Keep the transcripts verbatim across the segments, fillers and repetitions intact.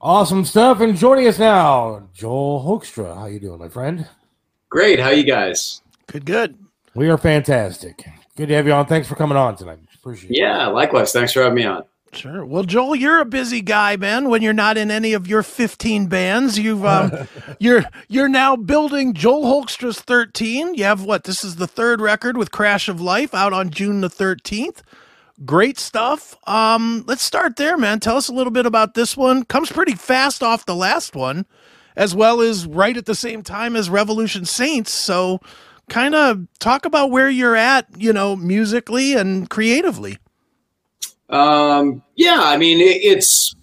Awesome stuff. And joining us now, Joel Hoekstra. How you doing, my friend? Great. How you guys? Good, good. We are fantastic. Good to have you on. Thanks for coming on tonight. Appreciate it. Yeah, likewise. Thanks for having me on. Sure. Well, Joel, you're a busy guy, man. When you're not in any of your fifteen bands, you've um, you're you're now building Joel Hoekstra's thirteen. You have what? This is the third record with Crash of Life out on June the thirteenth. Great stuff. Um, let's start there, man. Tell us a little bit about this one. Comes pretty fast off the last one, as well as right at the same time as Revolution Saints. So, kind of talk about where you're at, you know, musically and creatively. Um, yeah, I mean, it, it's,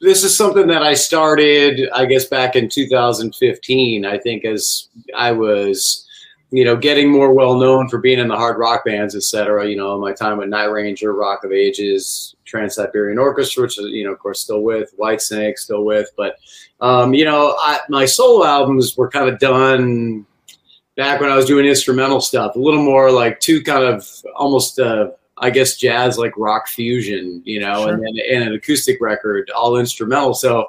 this is something that I started, I guess, back in two thousand fifteen, I think, as I was, you know, getting more well known for being in the hard rock bands, et cetera, you know, my time with Night Ranger, Rock of Ages, Trans-Siberian Orchestra, which is, you know, of course, still with, Whitesnake, still with, but, um, you know, I, my solo albums were kind of done back when I was doing instrumental stuff, a little more like two kind of almost, uh, I guess jazz, like rock fusion, you know, sure. and, then, and an acoustic record, all instrumental. So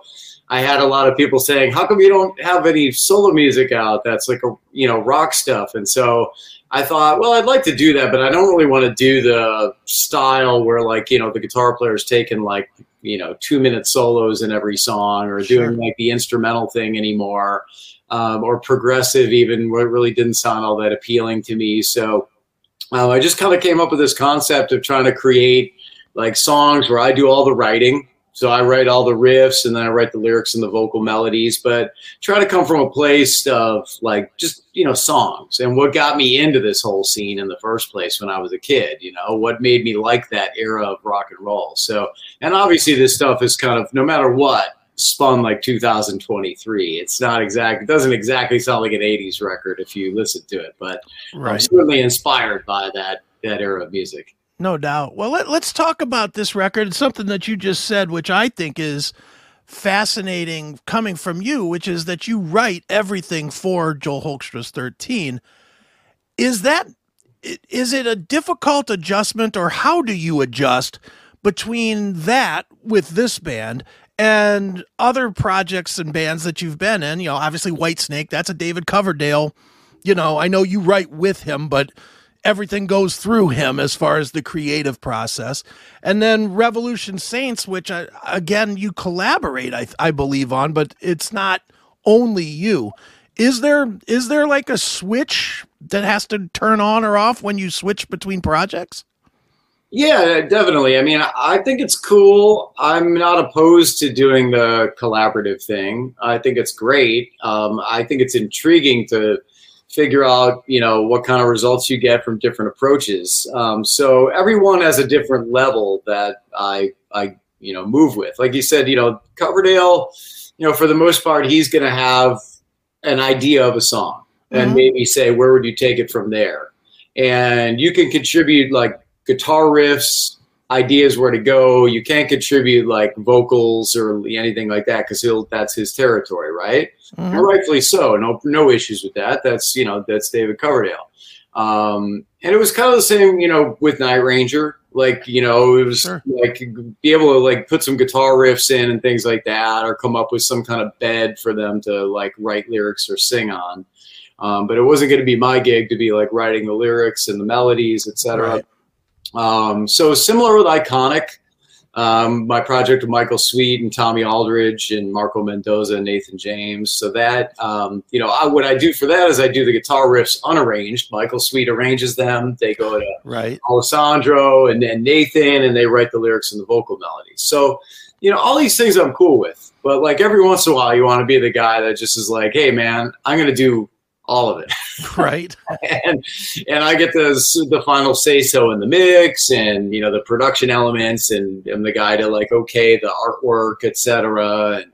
I had a lot of people saying, how come you don't have any solo music out that's like, a, you know, rock stuff? And so I thought, well, I'd like to do that, but I don't really want to do the style where like, you know, the guitar player is taking like, you know, two minute solos in every song or sure. doing like the instrumental thing anymore, um, or progressive even, where it really didn't sound all that appealing to me. So Um, I just kind of came up with this concept of trying to create like songs where I do all the writing. So I write all the riffs and then I write the lyrics and the vocal melodies, but try to come from a place of like just, you know, songs and what got me into this whole scene in the first place when I was a kid, you know, what made me like that era of rock and roll. So, and obviously this stuff is kind of, no matter what, spun like two thousand twenty-three. It's not exact, it doesn't exactly sound like an eighties record if you listen to it, but right. I'm certainly inspired by that that era of music. No doubt. Well, let, let's talk about this record. It's something that you just said, which I think is fascinating coming from you, which is that you write everything for Joel Hoekstra's thirteen. Is that, is it a difficult adjustment, or how do you adjust between that with this band and other projects and bands that you've been in? You know, obviously Whitesnake, that's a David Coverdale. You know, I know you write with him, but everything goes through him as far as the creative process. And then Revolution Saints, which, I, again, you collaborate, I, I believe, on, but it's not only you. Is there is there like a switch that has to turn on or off when you switch between projects? Yeah, definitely. I mean, I think it's cool. I'm not opposed to doing the collaborative thing. I think it's great. Um, I think it's intriguing to figure out, you know, what kind of results you get from different approaches. Um, so everyone has a different level that I, I, you know, move with. Like you said, you know, Coverdale, you know, for the most part, he's going to have an idea of a song mm-hmm. and maybe say, where would you take it from there? And you can contribute like guitar riffs, ideas where to go. You can't contribute like vocals or anything like that because he'll that's his territory, right? Mm-hmm. And rightfully so. No, no issues with that. That's you know that's David Coverdale. Um, and it was kind of the same, you know, with Night Ranger. Like you know, it was sure. like be able to like put some guitar riffs in and things like that, or come up with some kind of bed for them to like write lyrics or sing on. Um, but it wasn't going to be my gig to be like writing the lyrics and the melodies, et cetera. Right. Um, so similar with Iconic, um, my project with Michael Sweet and Tommy Aldridge and Marco Mendoza and Nathan James. So that, um, you know, I, what I do for that is I do the guitar riffs unarranged. Michael Sweet arranges them. They go to right. Alessandro and then Nathan, and they write the lyrics and the vocal melodies. So, you know, all these things I'm cool with, but like every once in a while you want to be the guy that just is like, hey man, I'm going to do all of it. Right. and and I get the, the final say-so in the mix and, you know, the production elements, and I'm the guy to like, okay, the artwork, et cetera. And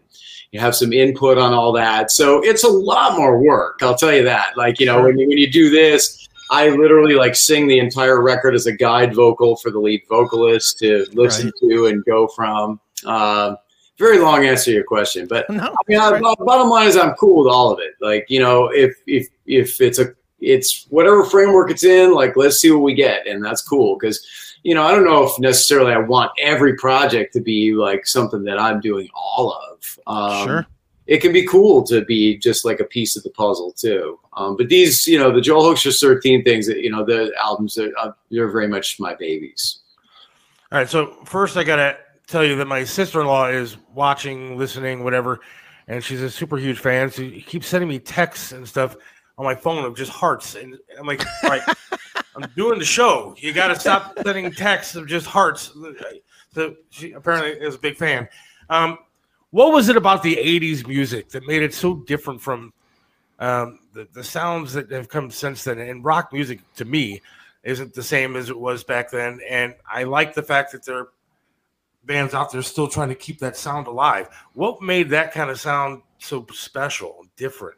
you have some input on all that. So it's a lot more work. I'll tell you that. Like, you know, when you, when you do this, I literally like sing the entire record as a guide vocal for the lead vocalist to listen right. to and go from. Um, Very long answer to your question, but no, I mean, I, bottom line is I'm cool with all of it. Like, you know, if if if it's a it's whatever framework it's in, like, let's see what we get. And that's cool because, you know, I don't know if necessarily I want every project to be like something that I'm doing all of. Um, sure. It can be cool to be just like a piece of the puzzle too. Um, but these, you know, the Joel Hoekstra's thirteen things, that, you know, the albums, they're, they're very much my babies. All right. So first I got to tell you that my sister-in-law is watching, listening, whatever. And she's a super huge fan. So she keeps sending me texts and stuff on my phone of just hearts. And I'm like, all right, I'm doing the show. You got to stop sending texts of just hearts. So she apparently is a big fan. Um, What was it about the eighties music that made it so different from um, the, the sounds that have come since then? And rock music, to me, isn't the same as it was back then. And I like the fact that there are bands out there still trying to keep that sound alive. What made that kind of sound so special and different?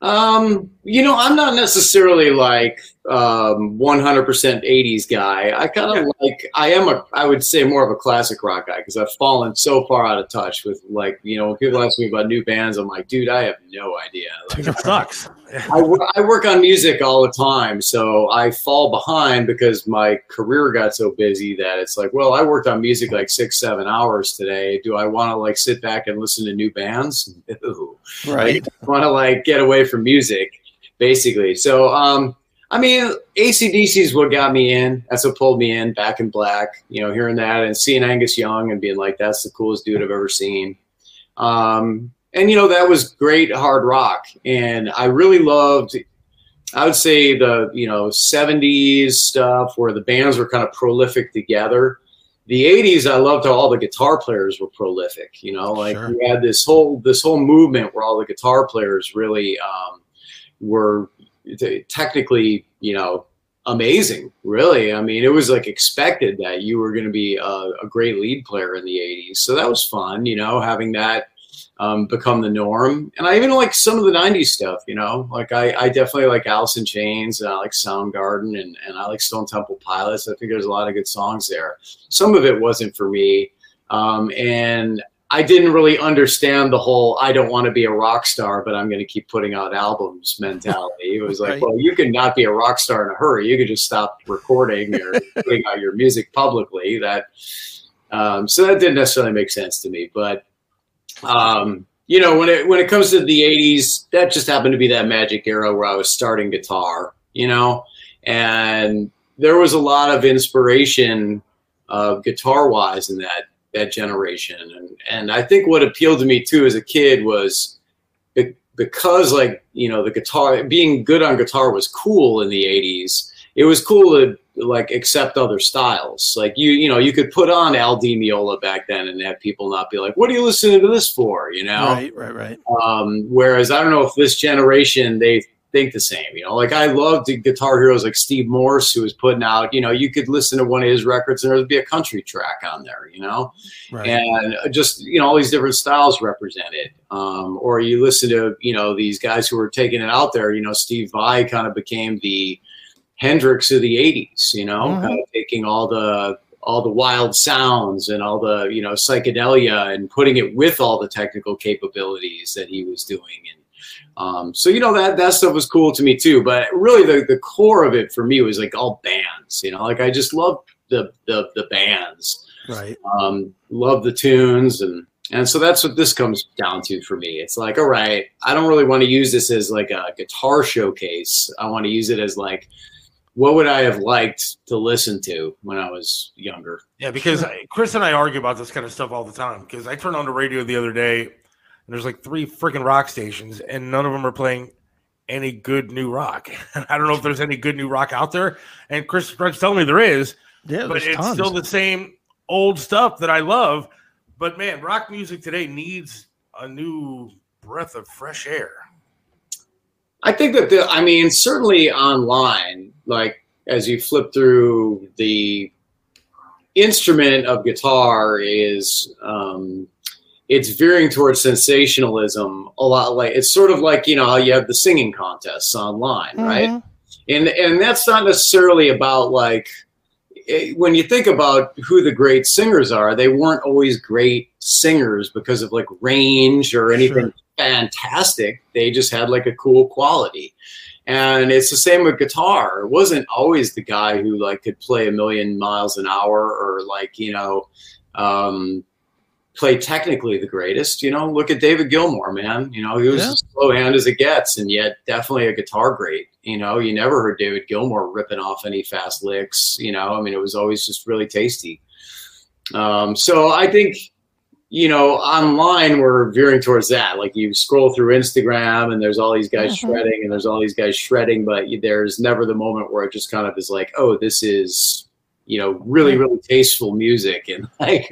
Um, you know, I'm not necessarily like um, one hundred percent eighties guy. I kind of yeah. like, I am a, I would say more of a classic rock guy because I've fallen so far out of touch with, like, you know, when people ask me about new bands, I'm like, dude, I have no idea. Like, it sucks. I, I work on music all the time. So I fall behind because my career got so busy that it's like, well, I worked on music like six, seven hours today. Do I want to like sit back and listen to new bands? No. Right. I want to like get away from music, basically. So, um, I mean, A C D C is what got me in. That's what pulled me in, Back in Black, you know, hearing that and seeing Angus Young and being like, that's the coolest dude I've ever seen. Um, and, you know, that was great hard rock. And I really loved, I would say, the, you know, seventies stuff where the bands were kind of prolific together. The eighties, I loved how all the guitar players were prolific, you know, like sure. we had this whole this whole movement where all the guitar players really um, were t- technically, you know, amazing, really. I mean, it was like expected that you were going to be a, a great lead player in the eighties. So that was fun, you know, having that um, become the norm. And I even like some of the nineties stuff, you know, like I, I definitely like Alice in Chains, and I like Soundgarden, and, and I like Stone Temple Pilots. I think there's a lot of good songs there. Some of it wasn't for me. Um, and I didn't really understand the whole, I don't want to be a rock star, but I'm going to keep putting out albums mentality. It was like, right. well, you can not be a rock star in a hurry. You could just stop recording or putting out your music publicly. That, um, so that didn't necessarily make sense to me, but, Um, you know, when it when it comes to the eighties, that just happened to be that magic era where I was starting guitar, you know, and there was a lot of inspiration uh, guitar-wise in that that generation. And, and I think what appealed to me, too, as a kid was be- because, like, you know, the guitar, being good on guitar was cool in the eighties. It was cool to, like, accept other styles. Like, you you know, you could put on Al Di Meola back then and have people not be like, what are you listening to this for, you know? Right, right, right. Um, whereas I don't know if this generation, they think the same, you know? Like, I loved the guitar heroes like Steve Morse, who was putting out, you know, you could listen to one of his records and there would be a country track on there, you know? Right. And just, you know, all these different styles represented. Um, or you listen to, you know, these guys who were taking it out there, you know, Steve Vai kind of became the Hendrix of the eighties, you know, mm-hmm. kind of taking all the all the wild sounds and all the, you know, psychedelia and putting it with all the technical capabilities that he was doing. And um, so, you know, that that stuff was cool to me, too. But really, the, the core of it for me was like all bands, you know, like I just loved the the, the bands. Right. Um, loved the tunes. And, and so that's what this comes down to for me. It's like, all right, I don't really want to use this as like a guitar showcase. I want to use it as like, what would I have liked to listen to when I was younger? Yeah, because I, Chris and I argue about this kind of stuff all the time. Because I turned on the radio the other day, and there's like three freaking rock stations, and none of them are playing any good new rock. I don't know if there's any good new rock out there. And Chris starts telling me there is. Yeah, but it's tons. Still the same old stuff that I love. But, man, rock music today needs a new breath of fresh air. I think that, the, I mean, certainly online, like as you flip through the instrument of guitar is, um, it's veering towards sensationalism a lot. Like it's sort of like, you know, how you have the singing contests online, mm-hmm. right? And, and that's not necessarily about like, it, when you think about who the great singers are, they weren't always great singers because of like range or anything sure. fantastic. They just had like a cool quality. And it's the same with guitar. It wasn't always the guy who like could play a million miles an hour or like, you know, um, play technically the greatest. You know, look at David Gilmour, man. You know, he was yeah. as slow hand as it gets, and yet definitely a guitar great. You know, you never heard David Gilmour ripping off any fast licks. You know, I mean, it was always just really tasty. Um, so I think, you know, online we're veering towards that. Like you scroll through Instagram and there's all these guys mm-hmm. shredding and there's all these guys shredding, but there's never the moment where it just kind of is like, oh, this is, you know, really, really tasteful music. And like,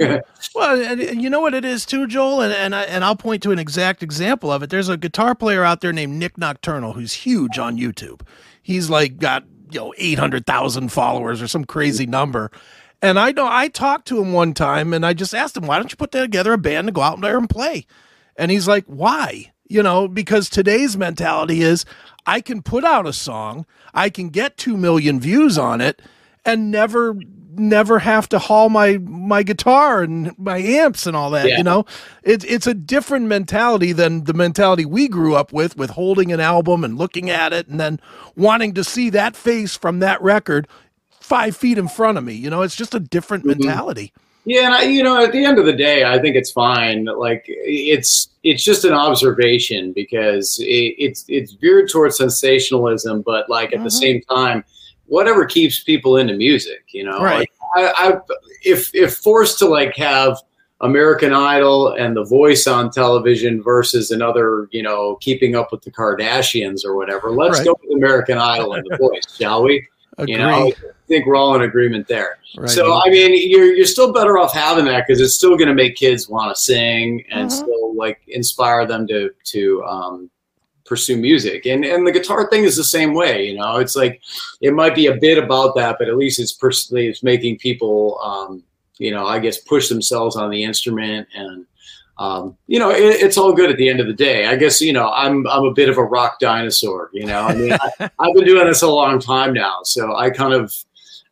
well, and you know what it is too, Joel? And, and, I, and I'll point to an exact example of it. There's a guitar player out there named Nick Nocturnal who's huge on YouTube. He's like got, you know, eight hundred thousand followers or some crazy number. And I know I talked to him one time and I just asked him, why don't you put together a band to go out there and play? And he's like, why? You know, because today's mentality is I can put out a song, I can get two million views on it and never, never have to haul my, my guitar and my amps and all that. Yeah. You know, it's, it's a different mentality than the mentality we grew up with, with holding an album and looking at it and then wanting to see that face from that record five feet in front of me. You know, it's just a different mm-hmm. mentality. Yeah. And I, you know, at the end of the day, I think it's fine. Like it's, it's just an observation because it, it's, it's veered towards sensationalism, but like at mm-hmm. the same time, whatever keeps people into music, you know, right. Like I, I, if, if forced to like have American Idol and The Voice on television versus another, you know, Keeping Up with the Kardashians or whatever, let's right. go with American Idol and The Voice, shall we? Agreed. You know, I think we're all in agreement there. Right. So, I mean, you're you're still better off having that because it's still going to make kids want to sing and uh-huh. still like inspire them to to um, pursue music. And and the guitar thing is the same way. You know, it's like it might be a bit about that, but at least it's personally it's making people, um, you know, I guess push themselves on the instrument and. Um, you know, it, it's all good at the end of the day. I guess, you know, I'm I'm a bit of a rock dinosaur, you know. I mean, I, I've been doing this a long time now. So I kind of,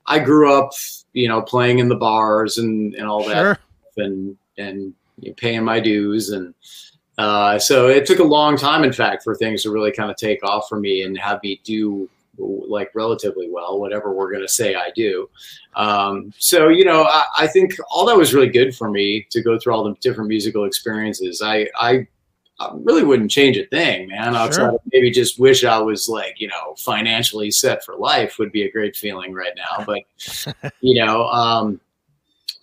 I grew up, you know, playing in the bars and, and all that sure. stuff and, and you know, paying my dues. And uh, so it took a long time, in fact, for things to really kind of take off for me and have me do like relatively well, whatever we're going to say I do. Um, so, you know, I, I think all that was really good for me to go through all the different musical experiences. I, I, I really wouldn't change a thing, man. Sure. Outside of maybe just wish I was like, you know, financially set for life would be a great feeling right now. But, you know, um,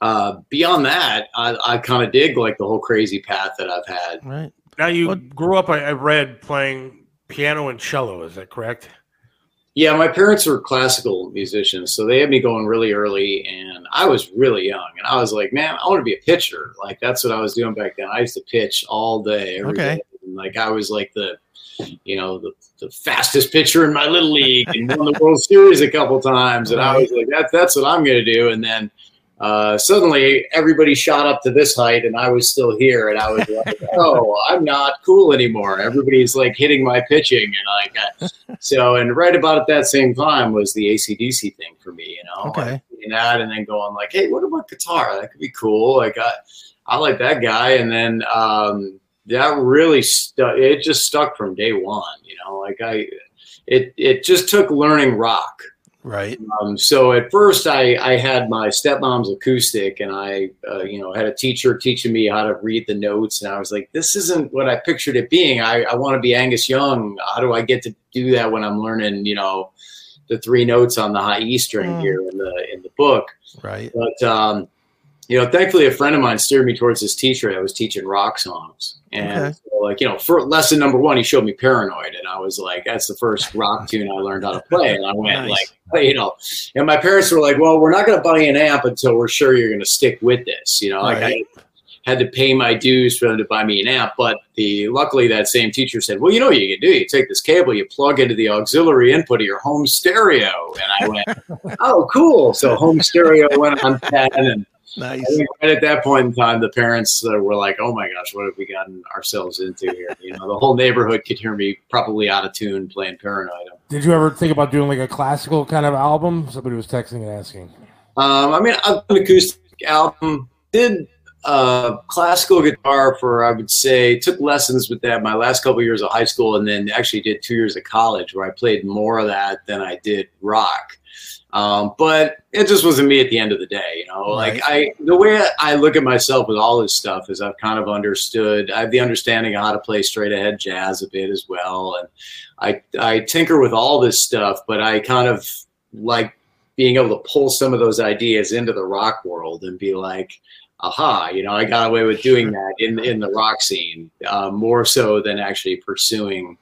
uh, beyond that, I, I kind of dig like the whole crazy path that I've had. Right. Now you what? grew up, I, I read, playing piano and cello. Is that correct? Yeah, my parents were classical musicians, so they had me going really early, and I was really young. And I was like, man, I want to be a pitcher. Like, that's what I was doing back then. I used to pitch all day, every okay. day. And, like, I was, like, the, you know, the, the fastest pitcher in my little league and won the World Series a couple times. And I was like, that, that's what I'm going to do. And then uh, suddenly everybody shot up to this height, and I was still here. And I was like, oh, I'm not cool anymore. Everybody's, like, hitting my pitching. And I got – So, and right about at that same time was the A C D C thing for me, you know, okay. and that, and then going like, hey, what about guitar? That could be cool. Like, I, I like that guy. And then, um, that really stuck, it just stuck from day one, you know, like I, it, it just took learning rock. Right. Um, so at first I, I had my stepmom's acoustic and I, uh, you know, had a teacher teaching me how to read the notes. And I was like, this isn't what I pictured it being. I, I want to be Angus Young. How do I get to do that when I'm learning, you know, the three notes on the high E string mm. here in the, in the book. Right. But, um, you know, thankfully a friend of mine steered me towards this teacher that was teaching rock songs. And okay. so like, you know, for lesson number one, he showed me Paranoid. And I was like, that's the first rock tune I learned how to play. And I went nice. like, you know, and my parents were like, well, we're not going to buy an amp until we're sure you're going to stick with this. You know, right. like I had to pay my dues for them to buy me an amp. But the luckily that same teacher said, well, you know what you can do? You take this cable, you plug into the auxiliary input of your home stereo. And I went, oh, cool. So home stereo went on ten and nice. I think right at that point in time, the parents uh, were like, oh, my gosh, what have we gotten ourselves into here? You know, the whole neighborhood could hear me probably out of tune playing Paranoid. Did you ever think about doing like a classical kind of album? Somebody was texting and asking. Um, I mean, I've done an acoustic album. Did uh, classical guitar for, I would say, took lessons with that my last couple of years of high school, and then actually did two years of college where I played more of that than I did rock. Um, but it just wasn't me at the end of the day, you know, right. Like I, the way I look at myself with all this stuff is I've kind of understood, I have the understanding of how to play straight ahead jazz a bit as well. And I, I tinker with all this stuff, but I kind of like being able to pull some of those ideas into the rock world and be like, aha, you know, I got away with doing that in, in the rock scene, uh, more so than actually pursuing.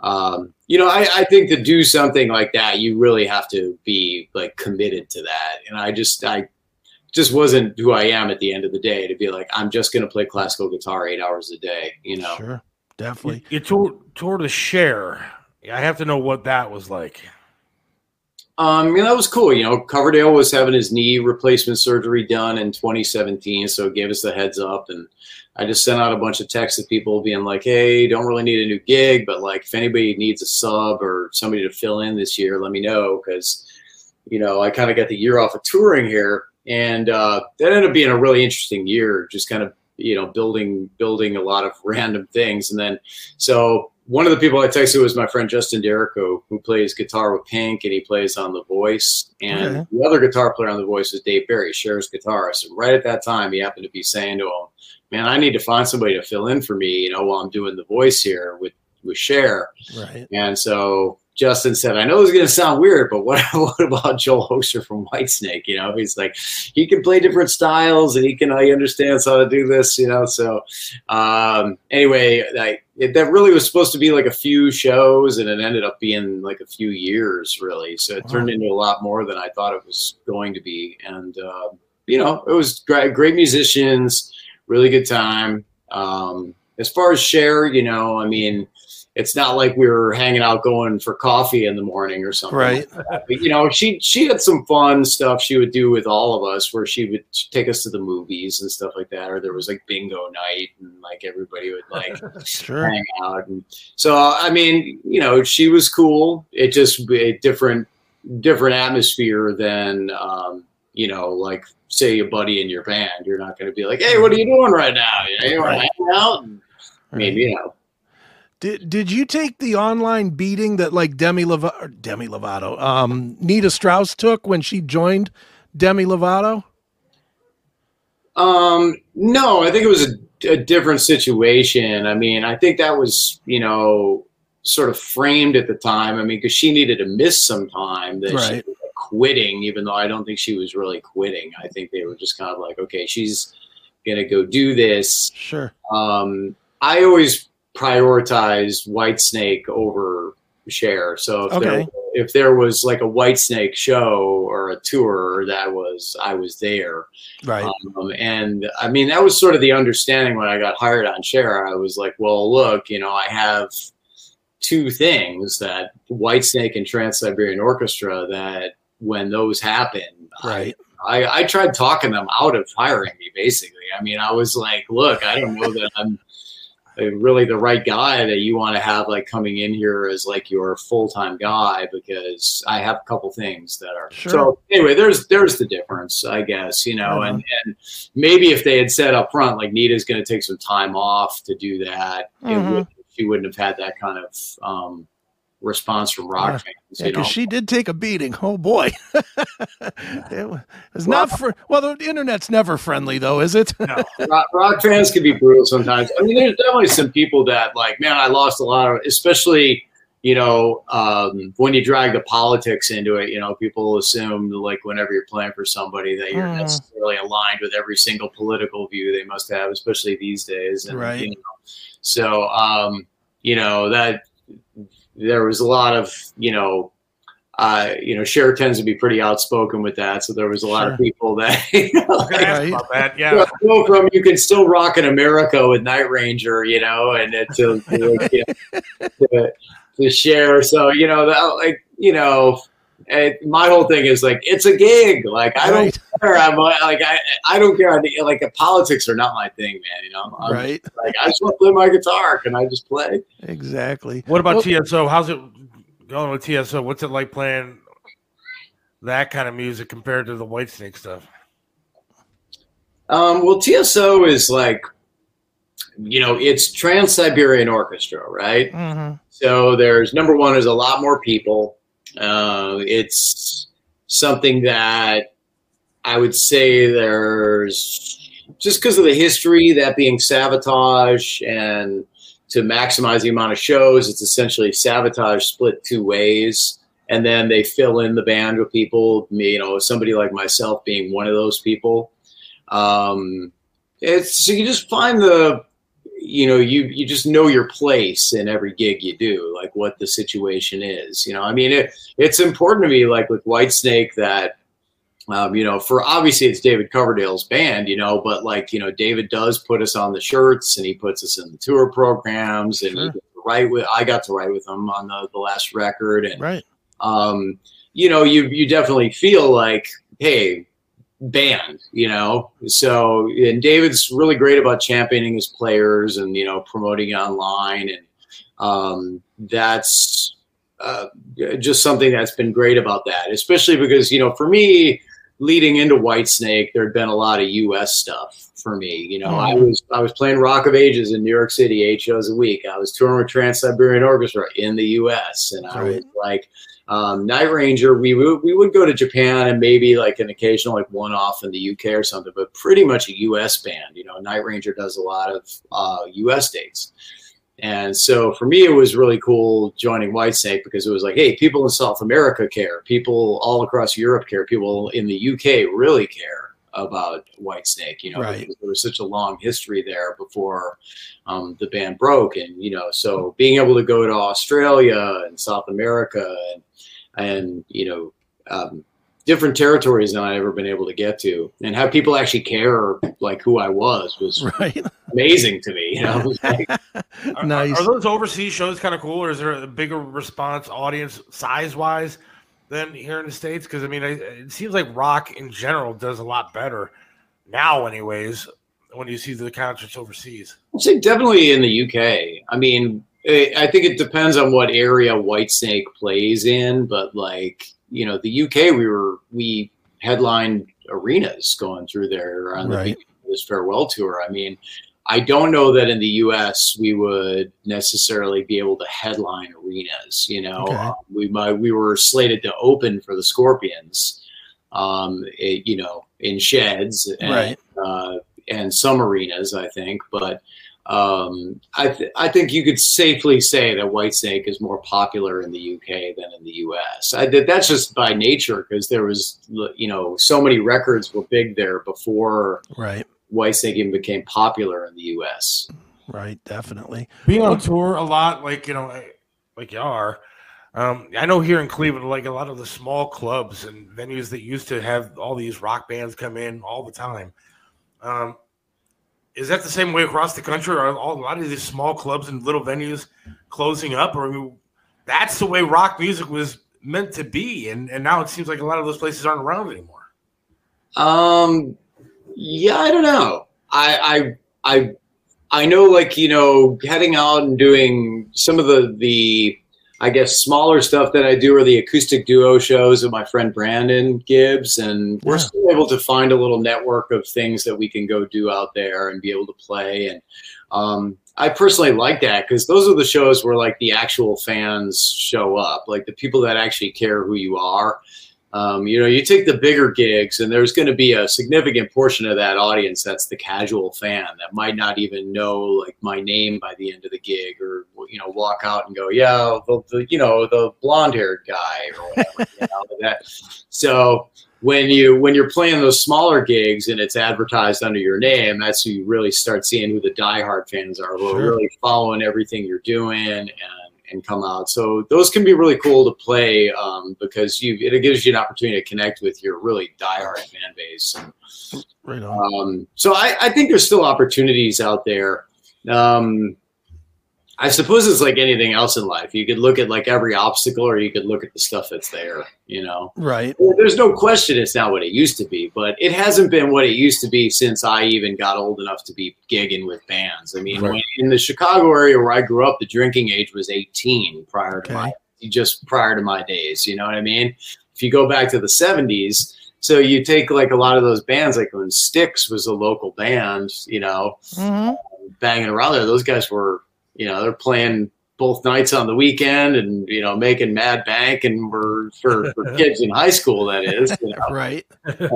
Um, you know, I, I think to do something like that, you really have to be like committed to that. And I just, I just wasn't who I am at the end of the day to be like, I'm just going to play classical guitar eight hours a day, you know? Sure. Definitely. You, you toured, toured to Cher. I have to know what that was like. Um, you know, that was cool. You know, Coverdale was having his knee replacement surgery done in twenty seventeen. So it gave us the heads up, and I just sent out a bunch of texts to people being like, hey, don't really need a new gig, but like if anybody needs a sub or somebody to fill in this year, let me know. Cause you know, I kind of got the year off of touring here, and uh, that ended up being a really interesting year, just kind of, you know, building, building a lot of random things. And then, so one of the people I texted was my friend Justin Derrick, who plays guitar with Pink, and he plays on The Voice. And okay. The other guitar player on The Voice is Dave Barry, Cher's guitarist. And right at that time, he happened to be saying to him, man, I need to find somebody to fill in for me, you know, while I'm doing The Voice here with, with Cher. Right. And so Justin said, I know it's going to sound weird, but what, what about Joel Hoekstra from Whitesnake? You know, he's like, he can play different styles, and he can, he understands how to do this, you know? So um, anyway, I, It, that really was supposed to be like a few shows, and it ended up being like a few years, really. So it wow. turned into a lot more than I thought it was going to be. And, uh, you know, it was great, great musicians, really good time. Um, as far as Cher, you know, I mean, it's not like we were hanging out going for coffee in the morning or something. Right. Like that. But, you know, she, she had some fun stuff she would do with all of us, where she would take us to the movies and stuff like that. Or there was like bingo night, and like everybody would like sure. hang out. And so, I mean, you know, she was cool. It just a different, different atmosphere than, um, you know, like say your buddy in your band, you're not going to be like, hey, what are you doing right now? You know, you want to hang out? And, I mean, you know, Did did you take the online beating that like Demi Lovato, Demi Lovato, um, Nita Strauss took when she joined Demi Lovato? Um, no, I think it was a, a different situation. I mean, I think that was, you know, sort of framed at the time. I mean, because she needed to miss some time that right. she was quitting, even though I don't think she was really quitting. I think they were just kind of like, okay, she's gonna go do this. Sure. Um, I always prioritized Whitesnake over Cher. So if, okay. there, if there was like a Whitesnake show or a tour, that was, I was there. Right. Um, and I mean, that was sort of the understanding when I got hired on Cher. I was like, well, look, you know, I have two things, that Whitesnake and Trans-Siberian Orchestra, that when those happen, right. I, I, I tried talking them out of hiring me, basically. I mean, I was like, look, I don't know that I'm really the right guy that you want to have like coming in here as like your full-time guy, because I have a couple things that are sure. So anyway, there's, there's the difference, I guess, you know, uh-huh. and, and maybe if they had said up front, like Nita's going to take some time off to do that, mm-hmm. it would, she wouldn't have had that kind of, um, response from rock uh, fans. Yeah, you know? She did take a beating. Oh boy. It was not for, well, the internet's never friendly though, is it? No. rock, rock fans can be brutal sometimes. I mean, there's definitely some people that like, man, I lost a lot of, especially, you know, um, when you drag the politics into it, you know, people assume like whenever you're playing for somebody that you're mm. necessarily aligned with every single political view they must have, especially these days. And, right. You know, so, um, you know, that, there was a lot of, you know, uh, you know, Cher tends to be pretty outspoken with that. So there was a lot sure. of people that, you know, like, right. about that, yeah. you know, from you can still rock in America with Night Ranger, you know, and uh, to, to, you know, to, to Cher. So, you know, that, like, you know, it, my whole thing is like, it's a gig. Like, I don't right. care. I'm like, I, I don't care. Like, the politics are not my thing, man. You know, I'm, right. like, I just want to play my guitar. Can I just play? Exactly. What about well, T S O? How's it going with T S O? What's it like playing that kind of music compared to the Whitesnake stuff? Um, well, T S O is like, you know, it's Trans-Siberian Orchestra, right? Mm-hmm. So there's, number one, there's a lot more people. Uh, it's something that I would say there's, just because of the history, that being Sabotage, and to maximize the amount of shows, it's essentially Sabotage split two ways. And then they fill in the band with people, you know, somebody like myself being one of those people. Um, it's, so you just find the, you know, you, you just know your place in every gig you do, like what the situation is, you know, I mean, it, it's important to me, like with Whitesnake, that, um, you know, for obviously it's David Coverdale's band, you know, but like, you know, David does put us on the shirts, and he puts us in the tour programs, and sure. Write with, I got to write with him on the, the last record. And, right. um, you know, you, you definitely feel like, hey, band, you know, so, and David's really great about championing his players and, you know, promoting online, and um, that's uh, just something that's been great about that, especially because, you know, for me, leading into Whitesnake, there'd been a lot of U S stuff for me, you know. Mm-hmm. I was I was playing Rock of Ages in New York City eight shows a week. I was touring with Trans-Siberian Orchestra in the U S, and I right. was like, Um, Night Ranger, we would we would go to Japan and maybe like an occasional like one off in the U K or something, but pretty much a U S band. You know, Night Ranger does a lot of uh, U S dates, and so for me it was really cool joining Whitesnake, because it was like, hey, people in South America care, people all across Europe care, people in the U K really care about Whitesnake. You know, right. There was such a long history there before um, the band broke, and you know, so being able to go to Australia and South America and and, you know, um, different territories than I've ever been able to get to, and how people actually care, like, who I was, was right. amazing to me. You know? Like, are, nice. are, are those overseas shows kind of cool, or is there a bigger response audience size-wise than here in the States? Because, I mean, it, it seems like rock in general does a lot better now anyways when you see the concerts overseas. I'd say definitely in the U K. I mean, I think it depends on what area Whitesnake plays in, but like, you know, the U K, we were, we headlined arenas going through there on right. the, this farewell tour. I mean, I don't know that in the U S we would necessarily be able to headline arenas, you know. Okay. Um, we might, we were slated to open for the Scorpions, um, it, you know, in sheds and, right. uh, and some arenas, I think, but Um, I th I think you could safely say that Whitesnake is more popular in the U K than in the U S. I did, that's just by nature, because there was, you know, so many records were big there before right. Whitesnake even became popular in the U S. Right, definitely. Being on tour a lot, like, you know, like you are, um, I know here in Cleveland, like a lot of the small clubs and venues that used to have all these rock bands come in all the time. Um, Is that the same way across the country? Are all, a lot of these small clubs and little venues closing up? Or I mean, that's the way rock music was meant to be, and and now it seems like a lot of those places aren't around anymore. Um, yeah, I don't know. I I I I know, like, you know, heading out and doing some of the the I guess smaller stuff that I do are the acoustic duo shows with my friend Brandon Gibbs, and we're yeah. still able to find a little network of things that we can go do out there and be able to play. And um, I personally like that, because those are the shows where like the actual fans show up, like the people that actually care who you are. Um, you know, you take the bigger gigs, and there's going to be a significant portion of that audience that's the casual fan that might not even know like my name by the end of the gig, or you know, walk out and go, yeah, the, the you know, the blonde-haired guy or whatever. You know, that. So when you when you're playing those smaller gigs and it's advertised under your name, that's who you really start seeing who the diehard fans are, who are sure. really following everything you're doing and. and come out. So those can be really cool to play um, because you it gives you an opportunity to connect with your really diehard fan base. Right on. Um, so I, I think there's still opportunities out there. Um, I suppose it's like anything else in life. You could look at like every obstacle, or you could look at the stuff that's there, you know? Right. There's no question it's not what it used to be, but it hasn't been what it used to be since I even got old enough to be gigging with bands. I mean, right. in the Chicago area where I grew up, the drinking age was eighteen prior to okay. my, just prior to my days. You know what I mean? If you go back to the seventies, So you take like a lot of those bands, like when Styx was a local band, you know, mm-hmm. banging around there, those guys were, you know, they're playing both nights on the weekend and, you know, making mad bank, and we're for, for kids in high school, that is, you know? Right.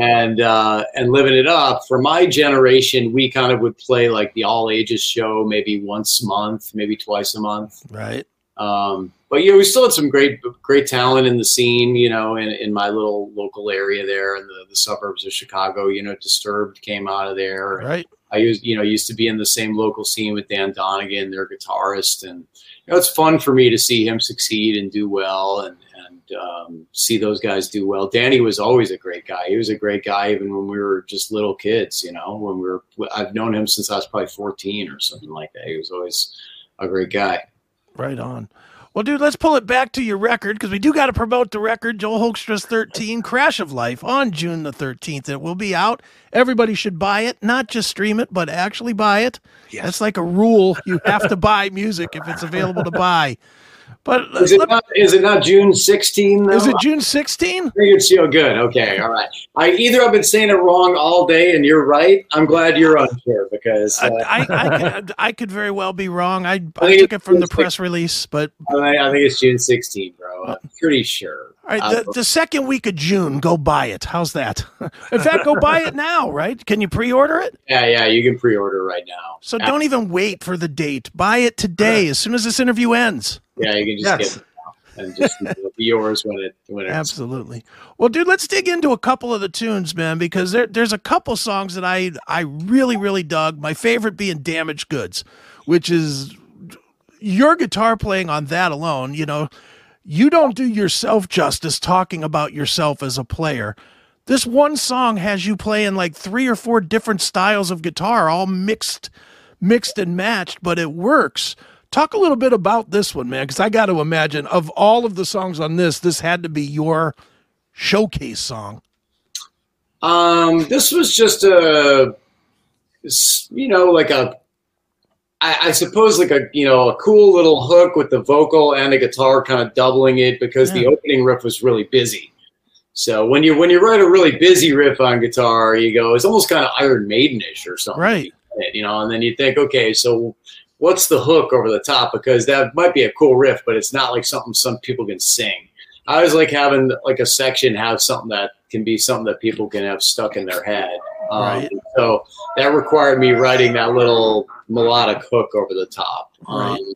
And, uh, and living it up. For my generation, we kind of would play like the all ages show, maybe once a month, maybe twice a month. Right. Um, but yeah, we still had some great, great talent in the scene, you know, in, in my little local area there in the, the suburbs of Chicago, you know, Disturbed came out of there. Right. I used, you know, used to be in the same local scene with Dan Donegan, their guitarist, and you know, it's fun for me to see him succeed and do well, and and um, see those guys do well. Danny was always a great guy. He was a great guy even when we were just little kids. You know, when we were, I've known him since I was probably fourteen or something like that. He was always a great guy. Right on. Well, dude, let's pull it back to your record, because we do got to promote the record, Joel Hoekstra's thirteen, Crash of Life, on June the thirteenth. It will be out. Everybody should buy it, not just stream it, but actually buy it. Yes. That's like a rule. You have to buy music if it's available to buy. But is, let, it, not, is it not June sixteenth? Though? Is it June sixteenth? I think it's so good. Okay, all right. I either I've been saying it wrong all day, and you're right. I'm glad you're on here, because uh, I, I, I, could, I could very well be wrong. I, I, I took it from the press release, but I, I think it's June sixteenth, bro. I'm pretty sure. All right, the, the second week of June, go buy it. How's that? In fact, go buy it now, right? Can you pre-order it? Yeah, yeah, you can pre-order right now. So yeah. Don't even wait for the date. Buy it today, as soon as this interview ends. Yeah, you can just yes. get it now and just it'll be yours when it when it's absolutely. Well, dude, let's dig into a couple of the tunes, man, because there there's a couple songs that I I really really dug. My favorite being "Damaged Goods," which is your guitar playing on that alone. You know, you don't do yourself justice talking about yourself as a player. This one song has you playing like three or four different styles of guitar, all mixed, mixed and matched, but it works. Talk a little bit about this one, man, because I got to imagine of all of the songs on this, this had to be your showcase song. Um, this was just a, you know, like a, I, I suppose like a, you know, a cool little hook with the vocal and the guitar kind of doubling it, because yeah. the opening riff was really busy. So when you when you write a really busy riff on guitar, you go, it's almost kind of Iron Maidenish or something, right? You know, and then you think, okay, so what's the hook over the top? Because that might be a cool riff, but it's not like something some people can sing. I always like having like a section have something that can be something that people can have stuck in their head. Um, right. So that required me writing that little melodic hook over the top. Right. Um,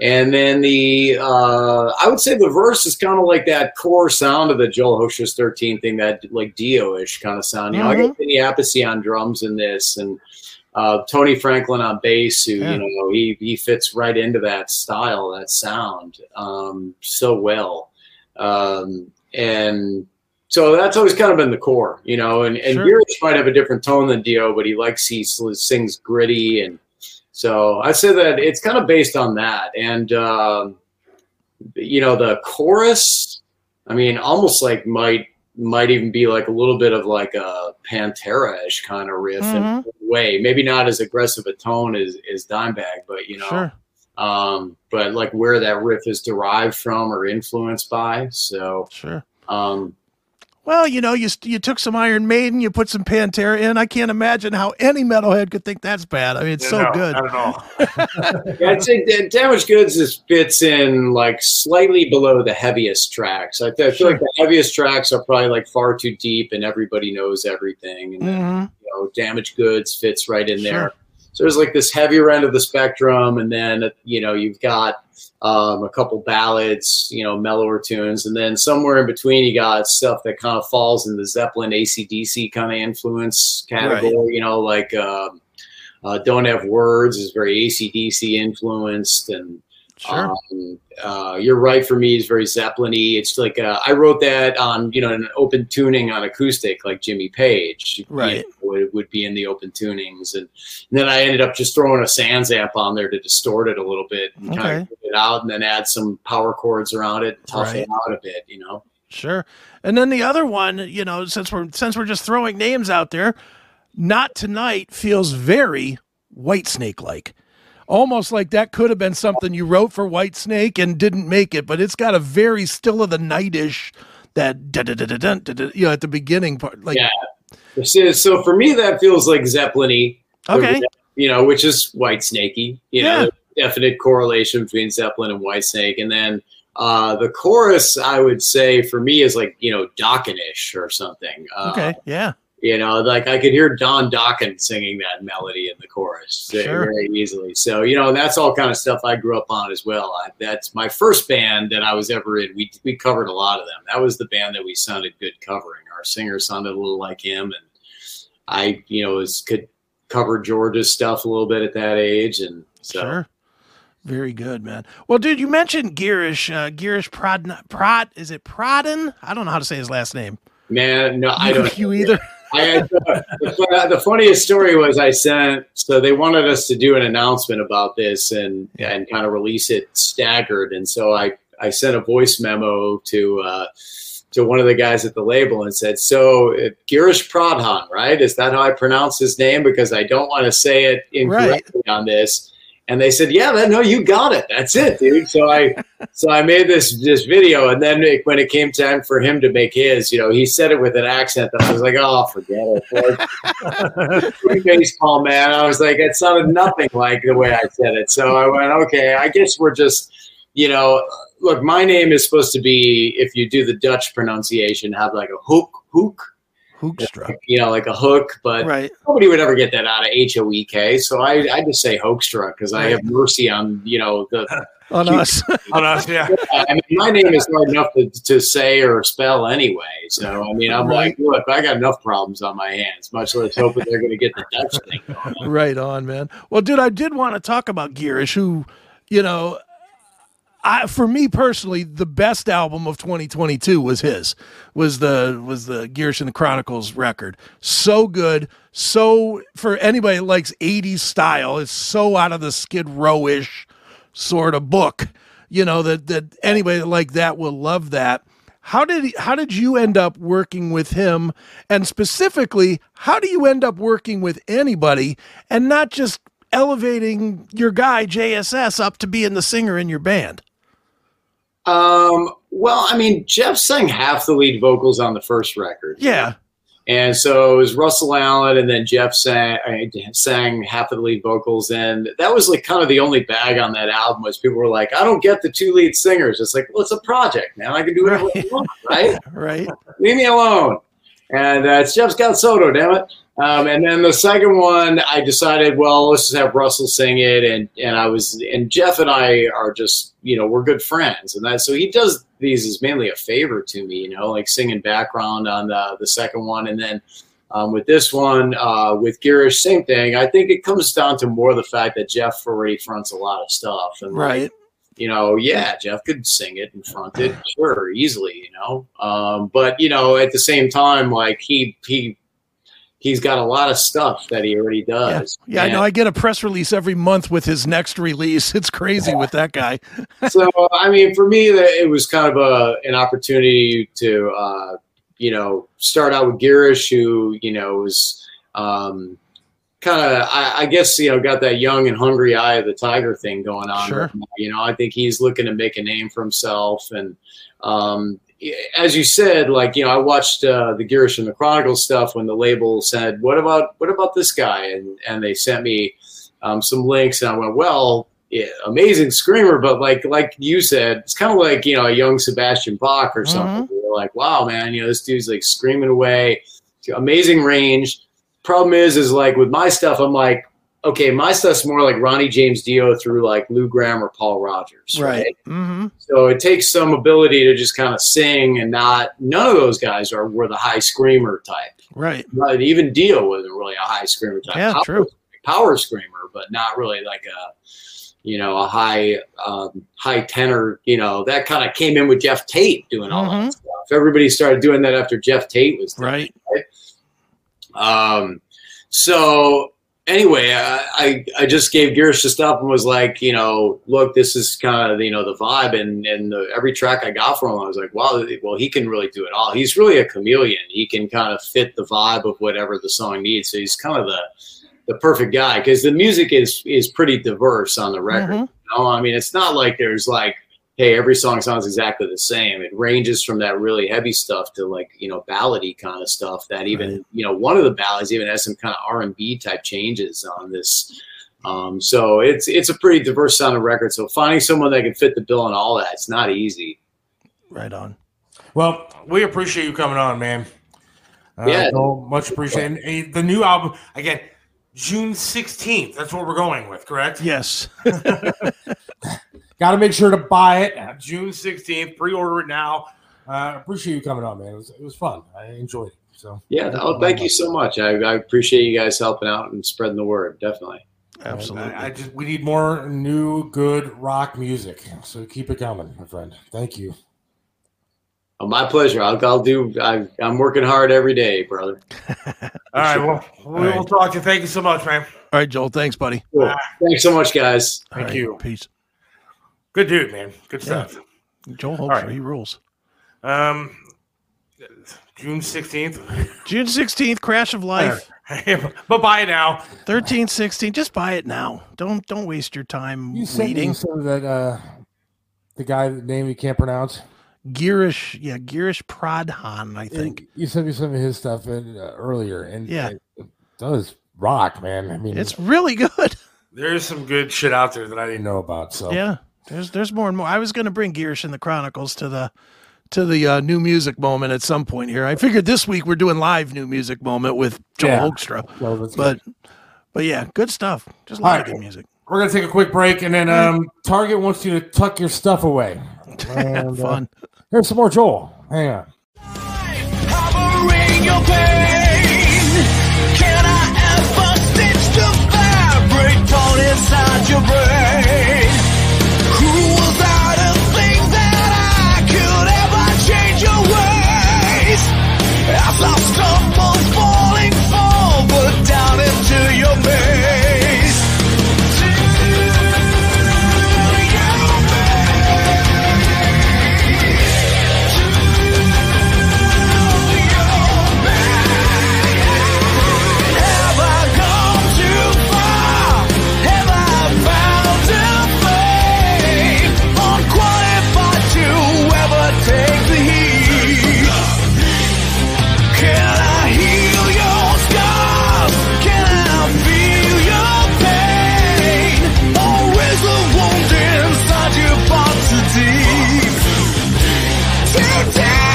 and then the, uh, I would say the verse is kind of like that core sound of the Joel Hoekstra's thirteen thing, that like Dio-ish kind of sound. You mm-hmm. know, I got Vinny Appice on drums in this, and Uh, Tony Franklin on bass, who yeah. you know he he fits right into that style, that sound um, so well, um, and so that's always kind of been the core, you know. And and sure. Girish might have a different tone than Dio, but he likes he sings gritty, and so I say that it's kind of based on that. And uh, you know, the chorus, I mean, almost like might might even be like a little bit of like a Pantera-ish kind of riff mm-hmm. in a way, maybe not as aggressive a tone as, as Dimebag, but you know, sure. um, but like where that riff is derived from or influenced by. So, sure. Um, well, you know, you, you took some Iron Maiden, you put some Pantera in. I can't imagine how any metalhead could think that's bad. I mean, it's yeah, so no, good. Not at all. Yeah, I'd say Damaged Goods is fits in like slightly below the heaviest tracks. I, th I feel sure. like the heaviest tracks are probably like Far Too Deep and Everybody Knows Everything. And then, mm-hmm. you know, Damaged Goods fits right in sure. there. So there's like this heavier end of the spectrum, and then, you know, you've got um, a couple ballads, you know, mellower tunes, and then somewhere in between you got stuff that kind of falls in the Zeppelin, A C D C kind of influence category, right. you know, like uh, uh, Don't Have Words is very A C D C influenced, and sure. um, uh, You're Right for me is very Zeppelin-y. It's like uh, I wrote that on, you know, an open tuning on acoustic, like Jimmy Page. Right. You know, Would, would be in the open tunings, and, and then I ended up just throwing a Sansamp on there to distort it a little bit and okay. kind of put it out, and then add some power chords around it, tough it right. out a bit, you know. Sure. And then the other one, you know, since we're since we're just throwing names out there, Not Tonight feels very Whitesnake like, almost like that could have been something you wrote for Whitesnake and didn't make it, but it's got a very Still of the Night-ish. that da da da da da da, you know, at the beginning part. Like, yeah. So for me, that feels like Zeppelin-y. Okay. You know, which is Whitesnake-y. You know, yeah. Definite correlation between Zeppelin and Whitesnake. And then uh, the chorus, I would say, for me, is like, you know, Dokken-ish or something. Uh, okay, yeah. You know, like I could hear Don Dokken singing that melody in the chorus sure. very easily. So, you know, that's all kind of stuff I grew up on as well. I, that's my first band that I was ever in. We we covered a lot of them. That was the band that we sounded good covering. Our singer sounded a little like him. And I, you know, was, could cover George's stuff a little bit at that age. And so. Sure. Very good, man. Well, dude, you mentioned Girish, uh, Girish Pradhan. Prad, is it Pradhan? I don't know how to say his last name. Man, no, you, I don't. You either. I had, uh, the, the funniest story was I sent, so they wanted us to do an announcement about this and, yeah. and kind of release it staggered. And so I, I sent a voice memo to, uh, to one of the guys at the label and said, so uh, Girish Pradhan, right? Is that how I pronounce his name? Because I don't want to say it incorrectly right. on this. And they said, yeah, man, no, you got it. That's it, dude. So I so I made this this video, and then it, when it came time for him to make his, you know, he said it with an accent that I was like, oh, forget it. Free baseball, man. I was like, it sounded nothing like the way I said it. So I went, okay, I guess we're just, you know, look, my name is supposed to be, if you do the Dutch pronunciation, have like a hook, hook. Hoekstra. You know, like a hook, but right. nobody would ever get that out of H O E K. So I, I just say Hoekstra because right. I have mercy on, you know, the on cute. Us. on us, yeah. I mean, my name is hard enough to, to say or spell anyway. So, I mean, I'm right. like, look, I got enough problems on my hands, much less hoping they're going to get the Dutch thing going. Right on, man. Well, dude, I did want to talk about Girish, who, you know, I, for me personally, the best album of twenty twenty-two was his, was the was the Girish and the Chronicles record. So good, so for anybody that likes eighties style, it's so out of the Skid Row-ish sort of book, you know, that that anybody that like that will love that. How did he, how did you end up working with him, and specifically, how do you end up working with anybody and not just elevating your guy J S S up to being the singer in your band? Um, well, I mean, Jeff sang half the lead vocals on the first record. Yeah. And so it was Russell Allen, and then Jeff sang, sang half of the lead vocals. And that was like kind of the only bag on that album was people were like, I don't get the two lead singers. It's like, well, it's a project, man. I can do whatever I want, right? Right. Leave me alone. And uh, it's Jeff Scott Soto, damn it. Um, and then the second one, I decided, well, let's just have Russell sing it. And, and I was, and Jeff and I are just, you know, we're good friends. And that, so he does these as mainly a favor to me, you know, like singing background on the, the second one. And then um, with this one, uh, with Girish, same thing. I think it comes down to more the fact that Jeff already fronts a lot of stuff. And right. Like, you know, yeah, Jeff could sing it and front it, sure, easily, you know. Um, but, you know, at the same time, like he, he, he's got a lot of stuff that he already does. Yeah, yeah, I know. I get a press release every month with his next release. It's crazy yeah. with that guy. So, I mean, for me, it was kind of a, an opportunity to, uh, you know, start out with Girish, who, you know, was um, kind of, I, I guess, you know, got that young and hungry eye of the tiger thing going on. Sure. Right now. You know, I think he's looking to make a name for himself. And, um as you said, like, you know, I watched uh, the Girish and the Chronicles stuff when the label said, what about what about this guy? And and they sent me um, some links, and I went, well, yeah, amazing screamer. But like like you said, it's kind of like, you know, a young Sebastian Bach or something. Mm-hmm. You're like, wow, man, you know, this dude's like screaming away. Amazing range. Problem is, is like with my stuff, I'm like, okay, my stuff's more like Ronnie James Dio through like Lou Gramm or Paul Rogers. Right. right? Mm-hmm. So it takes some ability to just kind of sing and not, none of those guys are were the high screamer type. Right. But even Dio wasn't really a high screamer type. Yeah, power, true. Power screamer, but not really like a, you know, a high, um, high tenor, you know, that kind of came in with Jeff Tate doing all mm-hmm. that stuff. Everybody started doing that after Jeff Tate was there. Right. right? Um, so, Anyway, I, I just gave Girish the stuff and was like, you know, look, this is kind of, you know, the vibe. And, and the, every track I got from him, I was like, wow, well, he can really do it all. He's really a chameleon. He can kind of fit the vibe of whatever the song needs. So he's kind of the the perfect guy because the music is, is pretty diverse on the record. Mm-hmm. You know? I mean, it's not like there's like hey, every song sounds exactly the same. It ranges from that really heavy stuff to, like, you know, ballady kind of stuff that even, right. you know, one of the ballads even has some kind of R and B type changes on this. Um, so it's, it's a pretty diverse sounding record. So finding someone that can fit the bill and all that, it's not easy. Right on. Well, we appreciate you coming on, man. Uh, yeah. So much appreciated. And, uh, the new album, again, June sixteenth. That's what we're going with, correct? Yes. Got to make sure to buy it June sixteenth. Pre-order it now. Uh, appreciate you coming on, man. It was, it was fun. I enjoyed it. So yeah, no, thank you so much. I, I appreciate you guys helping out and spreading the word. Definitely. Absolutely. I, I just we need more new good rock music. So keep it coming, my friend. Thank you. Oh, my pleasure. I'll, I'll do. I, I'm working hard every day, brother. All right. Well, we'll right. talk to you. Thank you so much, man. All right, Joel. Thanks, buddy. Cool. Uh, thanks so much, guys. Thank right, you. Peace. Good dude, man. Good stuff. Yeah. Joel Hoekstra, right. He rules. Um, June sixteenth. June sixteenth. Crash of Life. But buy it now. thirteen sixteen. Just buy it now. Don't don't waste your time you waiting. So that uh, the guy the name you can't pronounce. Girish, yeah, Girish Pradhan, I think. And you sent me some of his stuff in, uh, earlier, and yeah, it, it does rock, man. I mean, it's really good. There's some good shit out there that I didn't know about. So yeah, there's there's more and more. I was going to bring Girish and the Chronicles to the to the uh, new music moment at some point here. I figured this week we're doing live new music moment with Joel yeah. Hoekstra, well, but good. but yeah, good stuff. Just a lot of good music. We're gonna take a quick break, and then um, Target wants you to tuck your stuff away. And, fun. Uh, here's some more Joel. Hang on. Covering your pain. Can I ever stitch to fabric torn inside your brain? Who was out to think that I could ever change your ways? I've lost someone falling forward down into your maze. Take